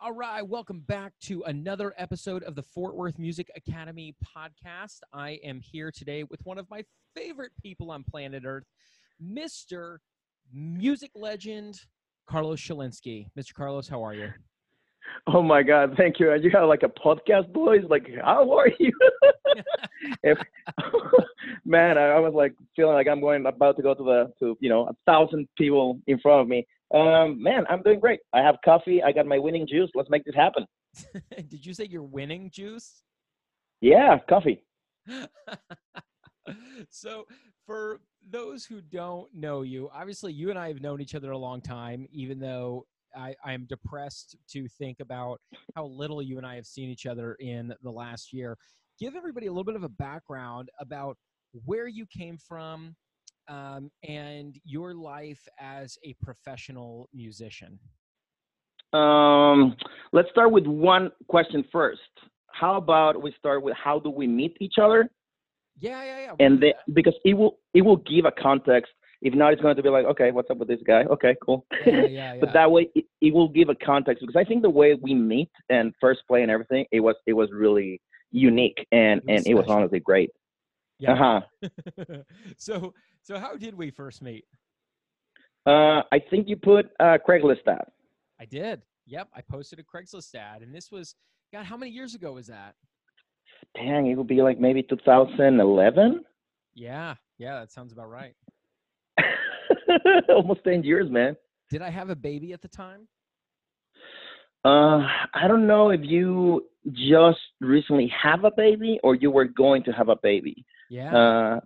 All right, welcome back to another episode of the Fort Worth Music Academy podcast. I am here today with one of my favorite people on planet Earth, Mr. Music Legend, Carlos Shilinsky. Mr. Carlos, how are you? Oh my God, thank you. You have like a podcast voice, like, how are you? Man, I was like feeling like I'm about to go to 1,000 people in front of me. Man, I'm doing great. I have coffee. I got my winning juice. Let's make this happen. Did you say your winning juice? Yeah, coffee. So for those who don't know you, obviously you and I have known each other a long time, even though I am depressed to think about how little you and I have seen each other in the last year. Give everybody a little bit of a background about where you came from, and your life as a professional musician. Let's start with one question first. How about we start with how do we meet each other? Yeah. And because it will give a context. If not, it's going to be like, okay, what's up with this guy? Okay, cool. Yeah. But that way it will give a context, because I think the way we meet and first play and everything, it was really unique and it was honestly great. Yeah. So how did we first meet? I think you put a Craigslist ad. I did. Yep, I posted a Craigslist ad, and this was, God, how many years ago was that? Dang, it would be like maybe 2011. Yeah, that sounds about right. Almost 10 years, man. Did I have a baby at the time? I don't know if you just recently have a baby or you were going to have a baby. Yeah,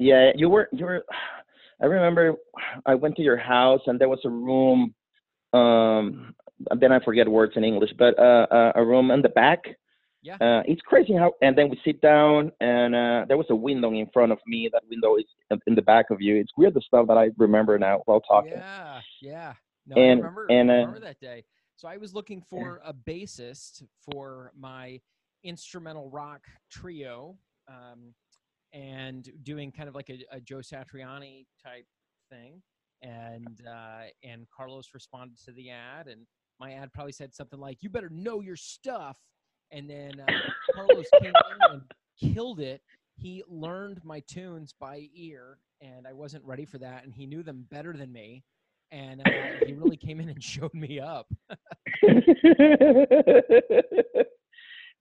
you were. I remember I went to your house and there was a room. Then I forget words in English, but a room in the back. Yeah. It's crazy how. And then we sit down, and there was a window in front of me. That window is in the back of you. It's weird, the stuff that I remember now while talking. Yeah. No, and I remember that day. So I was looking for a bassist for my instrumental rock trio. And doing kind of like a Joe Satriani type thing. And Carlos responded to the ad, and my ad probably said something like, you better know your stuff. And then Carlos came in and killed it. He learned my tunes by ear, and I wasn't ready for that. And he knew them better than me. And he really came in and showed me up.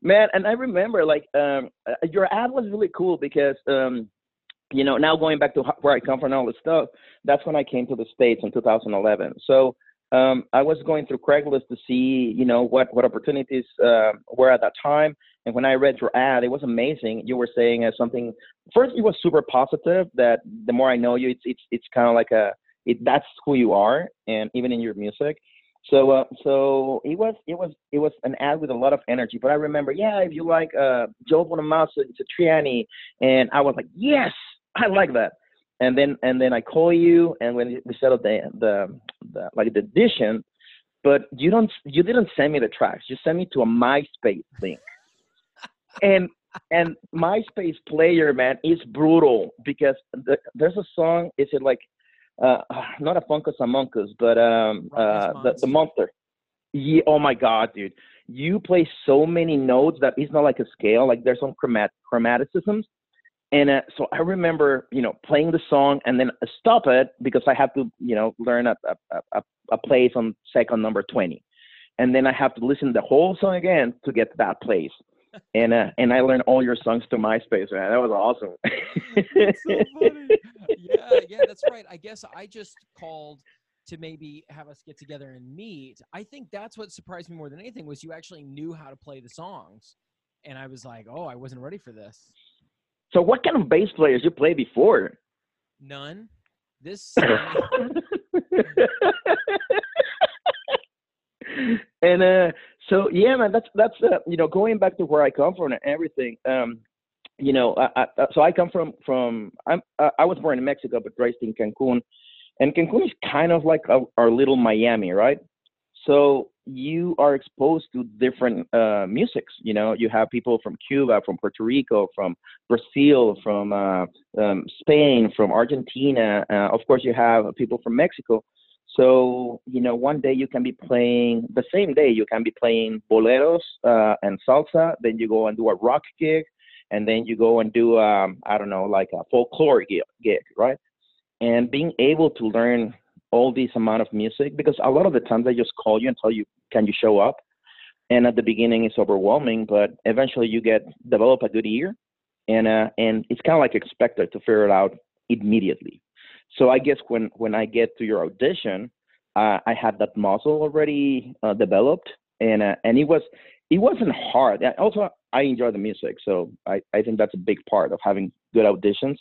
Man, and I remember, like, your ad was really cool because, now going back to where I come from and all this stuff, that's when I came to the States in 2011. So I was going through Craigslist to see, what opportunities were at that time. And when I read your ad, it was amazing. You were saying something. First, it was super positive, that the more I know you, it's kind of like that's who you are, and even in your music. So it was an ad with a lot of energy. But I remember, if you like Joe Satriani, and I was like, yes, I like that. And then I call you, and when we settled the edition, but you didn't send me the tracks. You sent me to a MySpace link, and MySpace player, man, is brutal, because there's a song. Is it like? Not a Funkus Amunkus, but the Monster. Yeah, oh my God, dude. You play so many notes that it's not like a scale. Like, there's some chromaticisms. And so I remember, playing the song and then stop it, because I have to, learn a place on second number 20. And then I have to listen to the whole song again to get to that place. And I learned all your songs to MySpace, man. That was awesome. That's so funny. Yeah, that's right. I guess I just called to maybe have us get together and meet. I think that's what surprised me more than anything, was you actually knew how to play the songs. And I was like, oh, I wasn't ready for this. So what kind of bass players you play before? None. This. And so yeah, man, that's going back to where I come from and everything. So I come from I was born in Mexico but raised in Cancun, and Cancun is kind of like our little Miami, right? So you are exposed to different musics. You have people from Cuba, from Puerto Rico, from Brazil, from Spain, from Argentina. Of course, you have people from Mexico. So, you know, one day you can be playing, the same day you can be playing boleros and salsa, then you go and do a rock gig, and then you go and do, I don't know, like a folklore gig, right? And being able to learn all this amount of music, because a lot of the times they just call you and tell you, can you show up? And at the beginning it's overwhelming, but eventually you develop a good ear, and it's kind of like expected to figure it out immediately. So I guess when I get to your audition, I had that muscle already developed, and it wasn't hard. Also, I enjoy the music, so I think that's a big part of having good auditions.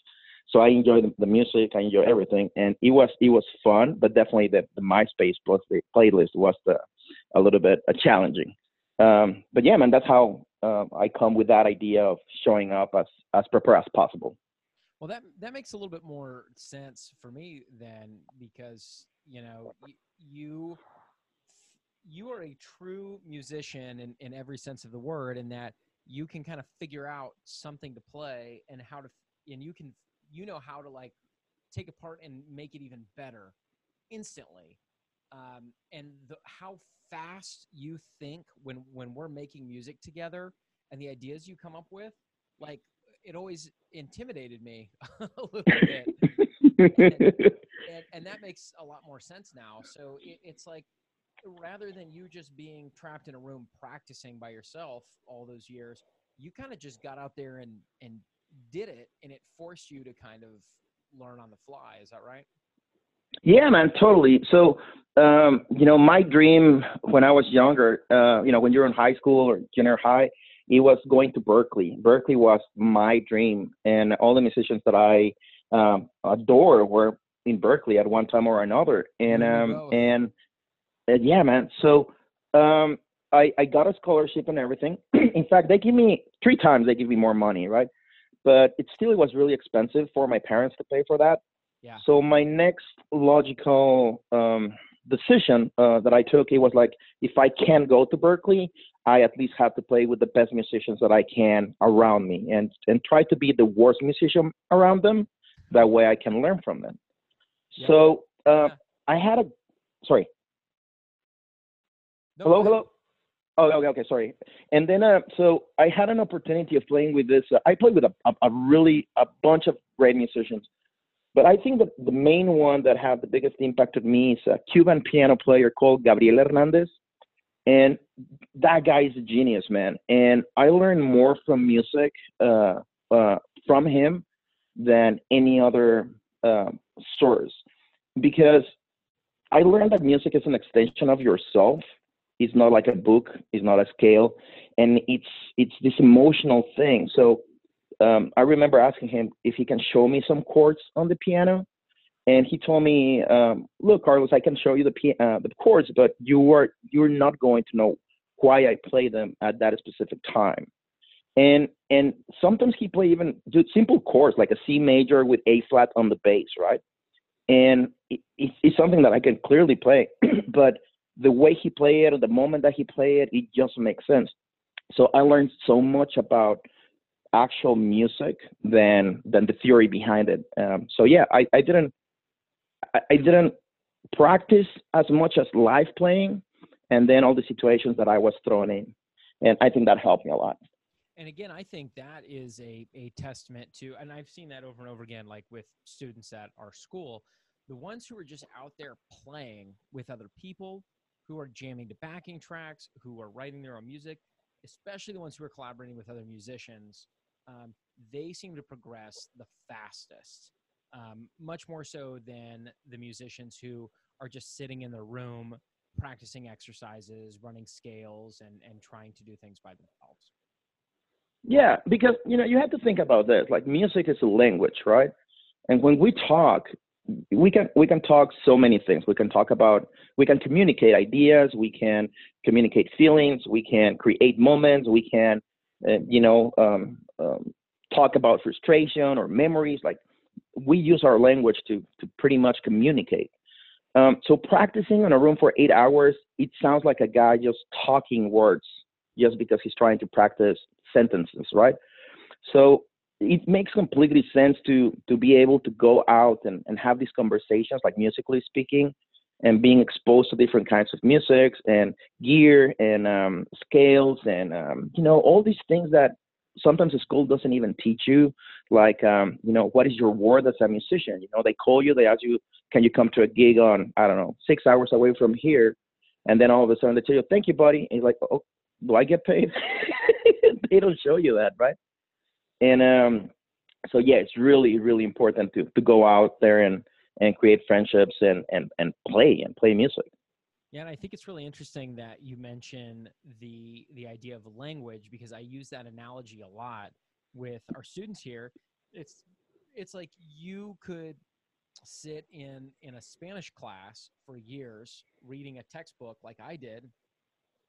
So I enjoy the music, I enjoy everything, and it was fun, but definitely the MySpace plus the playlist was a little bit challenging. But yeah, man, that's how I come with that idea of showing up as prepared as possible. Well, that makes a little bit more sense for me then, because, you know, you are a true musician in every sense of the word, in that you can kind of figure out something to play and how to, and you can, you know, how to like take apart and make it even better instantly. And how fast you think when we're making music together and the ideas you come up with, like, it always intimidated me a little bit, and that makes a lot more sense now. So it's like, rather than you just being trapped in a room practicing by yourself all those years, you kind of just got out there and did it, and it forced you to kind of learn on the fly. Is that right? Yeah, man, totally. So, you know, my dream when I was younger, you know, when you're in high school or junior high, it was going to Berklee. Berklee was my dream, and all the musicians that I adore were in Berklee at one time or another. And yeah, man. So I got a scholarship and everything. In fact, they give me three times. They give me more money, right? But it was really expensive for my parents to pay for that. Yeah. So my next logical decision that I took, it was like, if I can't go to Berklee, I at least have to play with the best musicians that I can around me, and try to be the worst musician around them. That way I can learn from them. Yeah. So I had a, sorry. No, hello. Oh, okay, sorry. And then, so I had an opportunity of playing with this. I played with a bunch of great musicians, but I think that the main one that had the biggest impact on me is a Cuban piano player called Gabriel Hernandez. And that guy is a genius, man. And I learned more from music from him than any other source, because I learned that music is an extension of yourself. It's not like a book. It's not a scale. And it's this emotional thing. So I remember asking him if he can show me some chords on the piano. And he told me, look, Carlos, I can show you the chords, but you're not going to know why I play them at that specific time. And sometimes he play even simple chords, like a C major with A flat on the bass, right? And it's something that I can clearly play, but the way he played it, or the moment that he played it, it just makes sense. So I learned so much about actual music than the theory behind it. So yeah, I didn't practice as much as live playing, and then all the situations that I was thrown in. And I think that helped me a lot. And again, I think that is a testament to, and I've seen that over and over again, like with students at our school, the ones who are just out there playing with other people, who are jamming to backing tracks, who are writing their own music, especially the ones who are collaborating with other musicians, they seem to progress the fastest. Much more so than the musicians who are just sitting in the room practicing exercises, running scales, and trying to do things by themselves. Yeah, because, you know, you have to think about this. Like, music is a language, right? And when we talk, we can talk so many things. We can communicate ideas. We can communicate feelings. We can create moments. We can, talk about frustration or memories. Like, we use our language to pretty much communicate. So practicing in a room for 8 hours, it sounds like a guy just talking words just because he's trying to practice sentences, right? So it makes completely sense to be able to go out and have these conversations, like musically speaking, and being exposed to different kinds of music and gear and scales and, you know, all these things that sometimes the school doesn't even teach you, like, you know, what is your worth as a musician? You know, they call you, they ask you, can you come to a gig on, I don't know, 6 hours away from here? And then all of a sudden they tell you, thank you, buddy. And you're like, oh, do I get paid? They don't show you that, right? And so, yeah, it's really, really important to go out there and create friendships and play music. Yeah, and I think it's really interesting that you mention the idea of language, because I use that analogy a lot with our students here. It's like you could sit in a Spanish class for years reading a textbook like I did.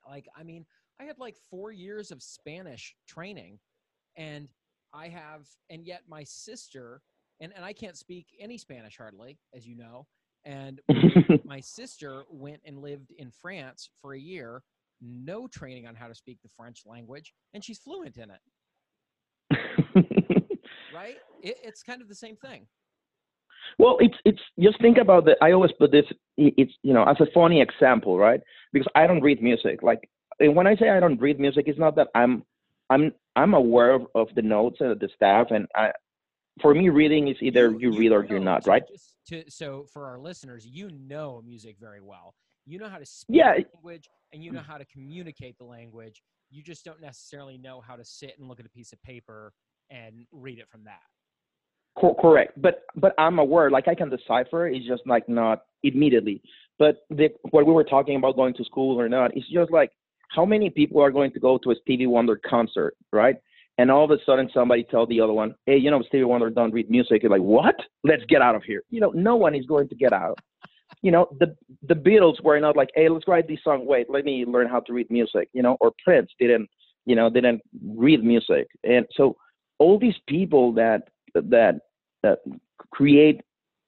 Like, I mean, I had like 4 years of Spanish training, and I have, and yet my sister, and I can't speak any Spanish hardly, as you know, and my sister went and lived in France for a year, no training on how to speak the French language, and she's fluent in it. Right? It's kind of the same thing. Well, it's just think about that. I always put this, it's, you know, as a funny example, right? Because I don't read music. Like, and when I say I don't read music, it's not that I'm aware of the notes and the staff, and I, for me, reading is either you read or you're not, right? So for our listeners, you know music very well. You know how to speak the language, and you know how to communicate the language. You just don't necessarily know how to sit and look at a piece of paper and read it from that. Correct. But I'm aware, like I can decipher, it's just like not immediately. But what we were talking about going to school or not, it's just like, how many people are going to go to a Stevie Wonder concert, right? And all of a sudden, somebody tells the other one, hey, you know, Stevie Wonder don't read music. You're like, what? Let's get out of here. You know, no one is going to get out. You know, the Beatles were not like, hey, let's write this song. Wait, let me learn how to read music, you know, or Prince didn't read music. And so all these people that create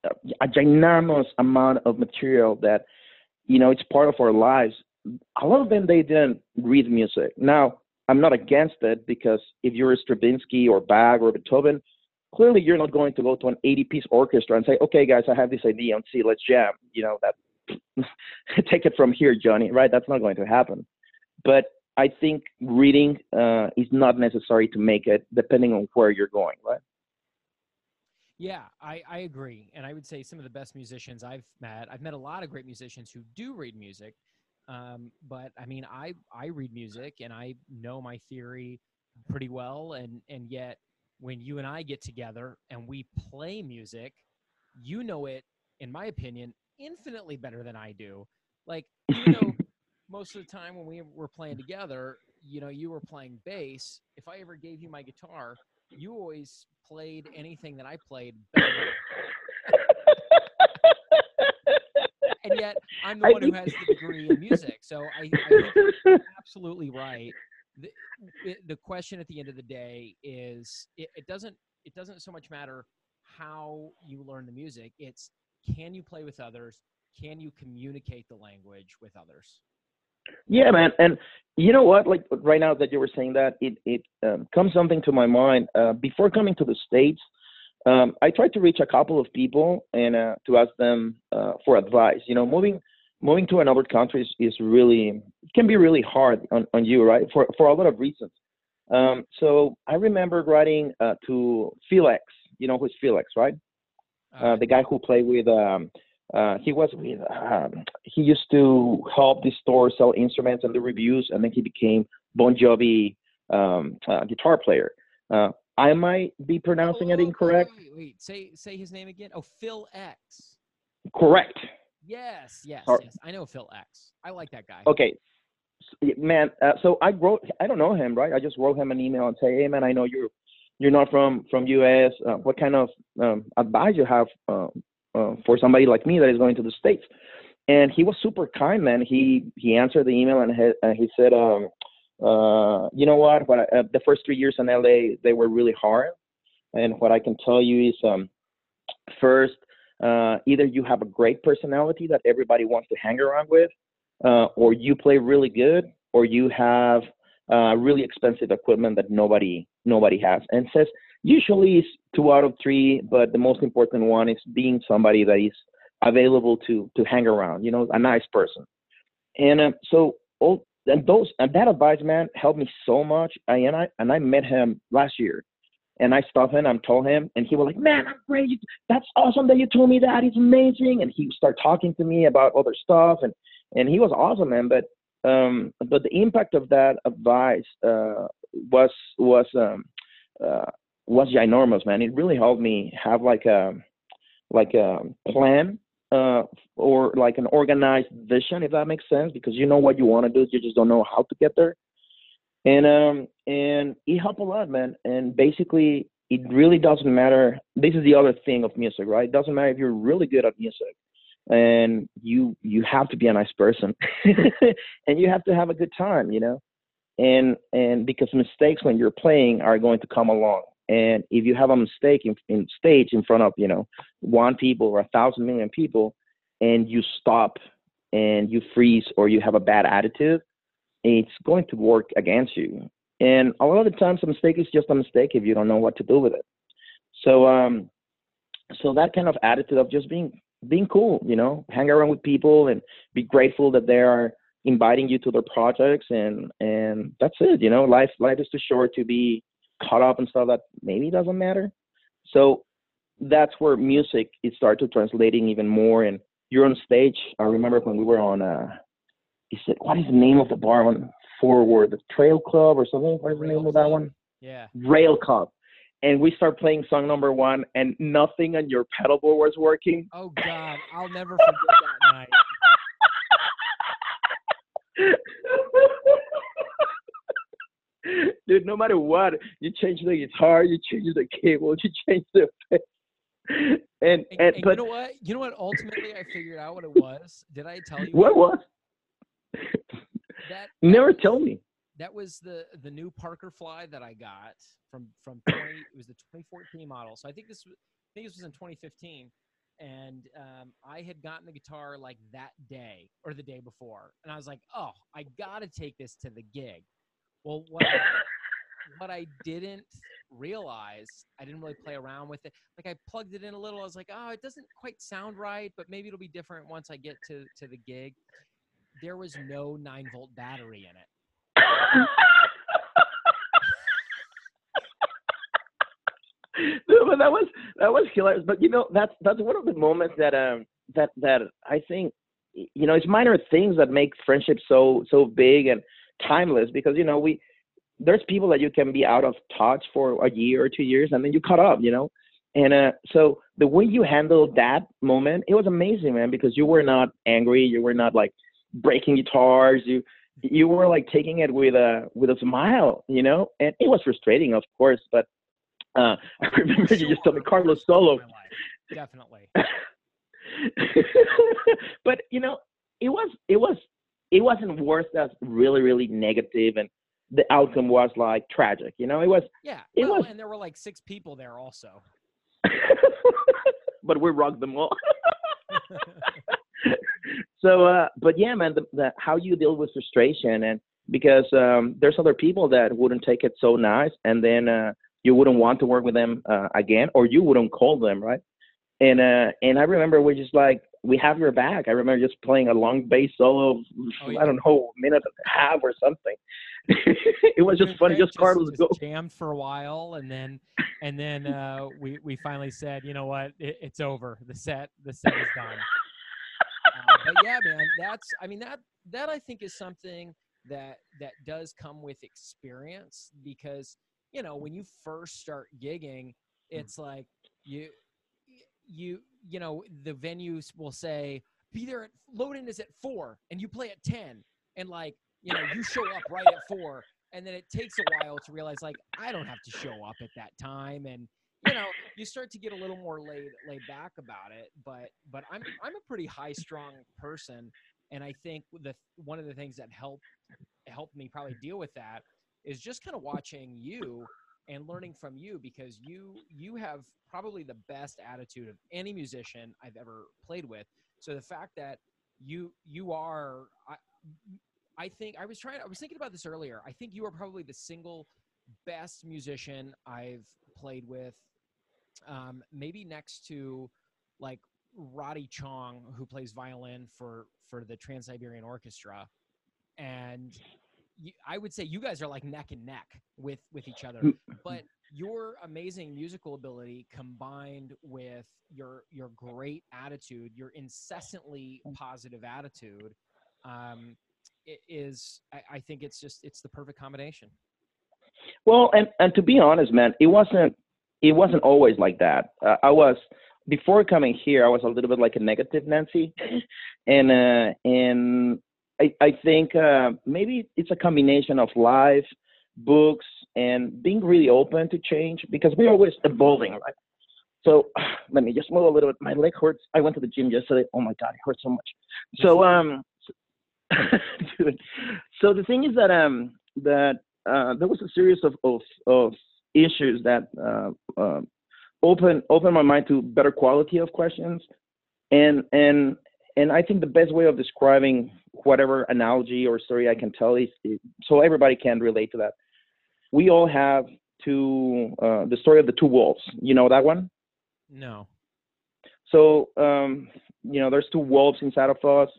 a ginormous amount of material that, you know, it's part of our lives. A lot of them, they didn't read music. Now, I'm not against it, because if you're a Stravinsky or Bach or Beethoven, clearly you're not going to go to an 80-piece orchestra and say, okay, guys, I have this idea and see, let's jam. You know, that take it from here, Johnny, right? That's not going to happen. But I think reading is not necessary to make it, depending on where you're going, right? Yeah, I agree. And I would say some of the best musicians I've met a lot of great musicians who do read music. But I mean, I read music and I know my theory pretty well. And yet when you and I get together and we play music, you know it, in my opinion, infinitely better than I do. Like, you know, most of the time when we were playing together, you know, you were playing bass. If I ever gave you my guitar, you always played anything that I played better. And yet, I'm the one who has the degree in music. So I think you're absolutely right. The question at the end of the day is, it doesn't so much matter how you learn the music. It's, can you play with others? Can you communicate the language with others? Yeah, man. And you know what? Like right now that you were saying that, it comes something to my mind. Before coming to the States, I tried to reach a couple of people and to ask them for advice. You know, moving to another country is really, can be really hard on you, right? For a lot of reasons. So I remember writing to Phil X. You know who's Phil X, right? The guy who played with, he used to help the store sell instruments and do reviews, and then he became Bon Jovi guitar player. I might be pronouncing it incorrect. Wait. Say his name again. Oh, Phil X. Correct. Yes. I know Phil X. I like that guy. Okay. Man, so I don't know him, right? I just wrote him an email and say, hey, man, I know you're not from U.S. What kind of advice you have for somebody like me that is going to the States? And he was super kind, man. He answered the email and he said, you know what the first 3 years in LA, they were really hard. And what I can tell you is, first, either you have a great personality that everybody wants to hang around with, or you play really good, or you have, really expensive equipment that nobody has. And says, usually it's 2 out of 3, but the most important one is being somebody that is available to hang around, you know, a nice person. And that advice, man, helped me so much. I met him last year, and I stopped him and told him, and he was like, man, I'm great. That's awesome that you told me that. It's amazing. And he started talking to me about other stuff, and he was awesome, man. But the impact of that advice was ginormous, man. It really helped me have like a plan or like an organized vision, if that makes sense, because you know what you want to do, you just don't know how to get there. And it helped a lot, man. And basically, it really doesn't matter. This is the other thing of music, right? It doesn't matter if you're really good at music, and you have to be a nice person and you have to have a good time, you know, and because mistakes when you're playing are going to come along. And if you have a mistake in stage in front of, you know, 1 people or 1,000 million people, and you stop and you freeze or you have a bad attitude, it's going to work against you. And a lot of the times a mistake is just a mistake if you don't know what to do with it. So that kind of attitude of just being cool, you know, hang around with people and be grateful that they are inviting you to their projects, and that's it. You know, life is too short to be caught up in stuff that maybe doesn't matter. So that's where music, it started translating even more. And you're on stage. I remember when we were on, he said, what is the name of the bar on Fort Worth? The Trail Club or something? What is the name of that one? Yeah. Rail Club. And we start playing song number 1, and nothing on your pedalboard was working. Oh, God. I'll never forget that night. Dude, no matter what, you change the guitar, you change the cable, you change the effect. And you know what? You know what? Ultimately, I figured out what it was. Did I tell you what it was? Never tell me. That was the new Parker Fly that I got from it was the 2014 model. So I think this was in 2015, and I had gotten the guitar like that day or the day before, and I was like, oh, I gotta take this to the gig. Well, what I didn't realize, I didn't really play around with it. Like, I plugged it in a little. I was like, oh, it doesn't quite sound right, but maybe it'll be different once I get to the gig. There was no 9-volt battery in it. No, but that was hilarious. But you know, that's one of the moments that I think, you know, it's minor things that make friendship so big and timeless, because you know there's people that you can be out of touch for a year or 2 years, and then you caught up, you know. And so the way you handled that moment, it was amazing, man, because you were not angry, you were not like breaking guitars, you were like taking it with a smile, you know. And it was frustrating, of course, but I remember sure. You just told me Carlos solo. Definitely. But you know, it wasn't worse. That's really, really negative, and the outcome was like tragic. You know, it was. Yeah. Well, and there were like 6 people there also. But we rocked them all. So, but yeah, man, how you deal with frustration, and because there's other people that wouldn't take it so nice, and then you wouldn't want to work with them again, or you wouldn't call them, right? And I remember we're just like, we have your back. I remember just playing a long bass solo of, oh, yeah, I don't know, a minute and a half or something. It was just funny. Just Carlos go jammed for a while, and then we finally said, you know what, it's over. The set is done. But yeah, man, that I think is something that does come with experience, because you know when you first start gigging, it's like you know, the venues will say, be there at load-in is at 4 and you play at 10. And like, you know, you show up right at 4, and then it takes a while to realize like, I don't have to show up at that time. And, you know, you start to get a little more laid back about it, but I'm a pretty high strung person. And I think one of the things that helped me probably deal with that is just kind of watching you and learning from you, because you have probably the best attitude of any musician I've ever played with. So the fact that you are, I think I was thinking about this earlier. I think you are probably the single best musician I've played with, maybe next to like Roddy Chong, who plays violin for the Trans-Siberian Orchestra. And I would say you guys are like neck and neck with each other, but your amazing musical ability combined with your great attitude, your incessantly positive attitude, I think it's the perfect combination. Well, and to be honest, man, it wasn't always like that. Before coming here, I was a little bit like a negative Nancy, and I think maybe it's a combination of life, books, and being really open to change, because we're always evolving, right? So let me just move a little bit. My leg hurts. I went to the gym yesterday. Oh my God, it hurts so much. So so the thing is that there was a series of issues that opened my mind to better quality of questions, and I think the best way of describing whatever analogy or story I can tell is so everybody can relate to that. We all have the story of the two wolves. You know that one? No. So, there's two wolves inside of us.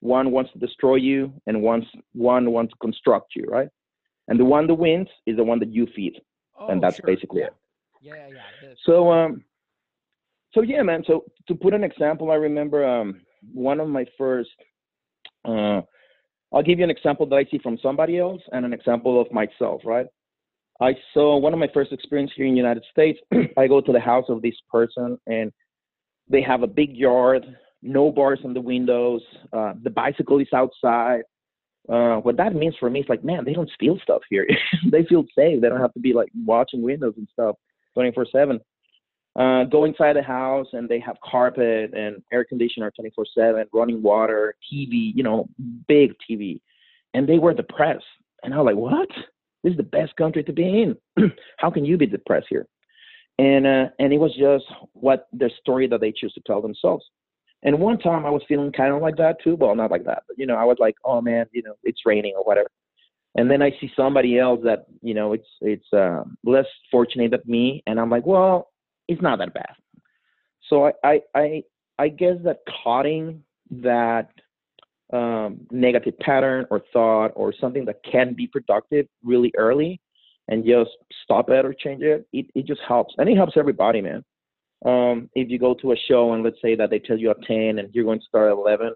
One wants to destroy you and one wants to construct you, right? And the one that wins is the one that you feed. Oh, and that's basically it. Yeah. So yeah, man. So to put an example, I remember one of my first, I'll give you an example that I see from somebody else and an example of myself, right? I saw one of my first experiences here in the United States. I go to the house of this person and they have a big yard, no bars on the windows. The bicycle is outside. What that means for me is like, man, they don't steal stuff here. They feel safe. They don't have to be like watching windows and stuff 24/7. Go inside the house and they have carpet and air conditioner 24/7, running water, TV, big TV. And they were depressed. And I was like, what? This is the best country to be in. How can you be depressed here? And it was just what the story that they choose to tell themselves. And one time I was feeling kind of like that too. Well, not like that, but I was like, oh man, it's raining or whatever. And then I see somebody else that, it's less fortunate than me. And I'm like, well, it's not that bad. So I guess that cutting that negative pattern or thought or something that can be productive really early and just stop it or change it, it just helps. And it helps everybody, man. If you go to a show and let's say that they tell you at 10 and you're going to start at 11,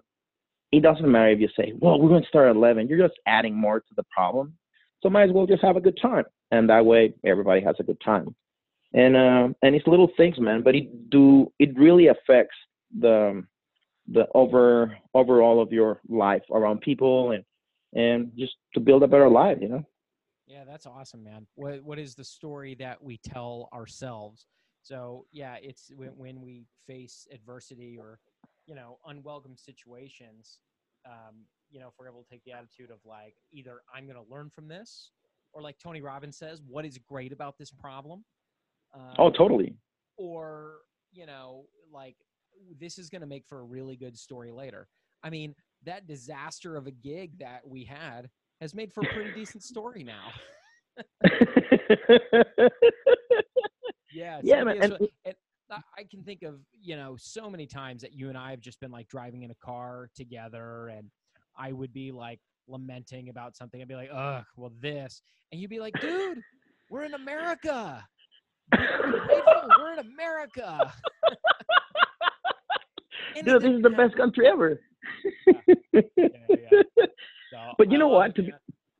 it doesn't matter if you say, well, we're going to start at 11. You're just adding more to the problem. So might as well just have a good time. And that way everybody has a good time. And it's little things, man, but it really affects the overall of your life around people and just to build a better life, Yeah, that's awesome, man. What is the story that we tell ourselves? So yeah, it's when we face adversity or, unwelcome situations, if we're able to take the attitude of like, either I'm going to learn from this or like Tony Robbins says, what is great about this problem? Oh, totally. Or, like this is going to make for a really good story later. I mean, that disaster of a gig that we had has made for a pretty decent story now. Yeah. Yeah, man. And I can think of, so many times that you and I have just been like driving in a car together and I would be like lamenting about something. I'd be like, ugh, well this, and you'd be like, dude, we're in America. We're in America. Dude, this is the best country ever. Yeah. So, but you know what?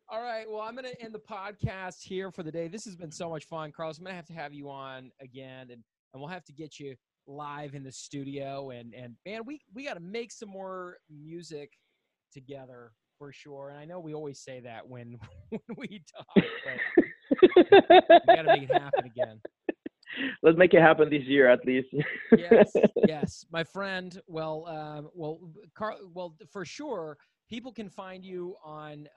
All right. Well, I'm going to end the podcast here for the day. This has been so much fun, Carlos. I'm going to have you on again, and we'll have to get you live in the studio. And man, we got to make some more music together for sure. And I know we always say that when we talk, but we got to make it happen again. Let's make it happen this year, at least. Yes, my friend. Well, for sure, people can find you on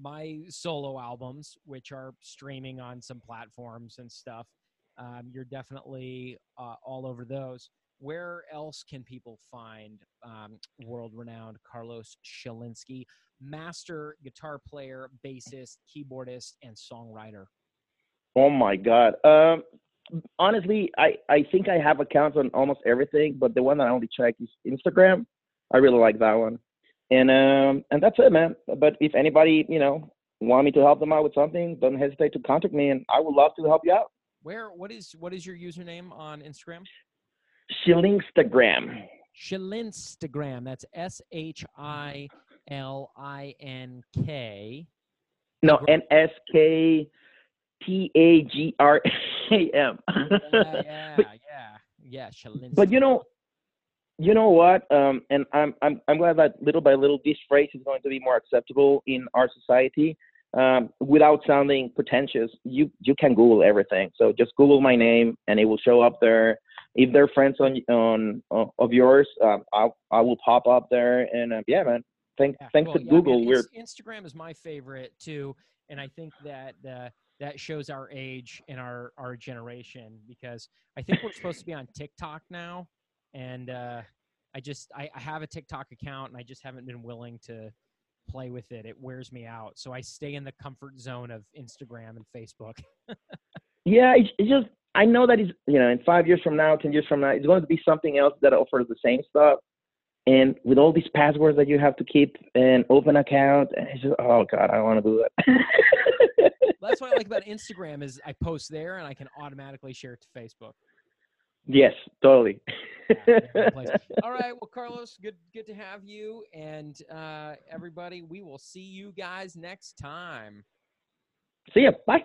my solo albums, which are streaming on some platforms and stuff. You're definitely all over those. Where else can people find world-renowned Carlos Shilinsky, master guitar player, bassist, keyboardist, and songwriter? Oh my God. honestly, I think I have accounts on almost everything, but the one that I only check is Instagram. I really like that one. And that's it, man. But if anybody, you know, want me to help them out with something, don't hesitate to contact me, and I would love to help you out. What is your username on Instagram? Shilinsky. Shilinsky. That's Shilink. No, NSKTAGRAM. Yeah. Shilinsky. But you know what? And I'm glad that little by little this phrase is going to be more acceptable in our society. Without sounding pretentious, you can Google everything. So just Google my name, and it will show up there. If they're friends of yours, I will pop up there. And yeah, man, thanks to Google. I mean, Instagram is my favorite too, and I think that that shows our age and our generation, because I think we're supposed to be on TikTok now, and I have a TikTok account, and I just haven't been willing to play with it. It wears me out. So I stay in the comfort zone of Instagram and Facebook. Yeah, it's just, I know that it's, you know, in 5 years from now, 10 years from now, it's going to be something else that offers the same stuff. And with all these passwords that you have to keep and open account, and it's just, oh God, I don't want to do that. That's what I like about Instagram is I post there and I can automatically share it to Facebook. Yes, totally. All right. Well, Carlos, good to have you. And everybody, we will see you guys next time. See ya. Bye.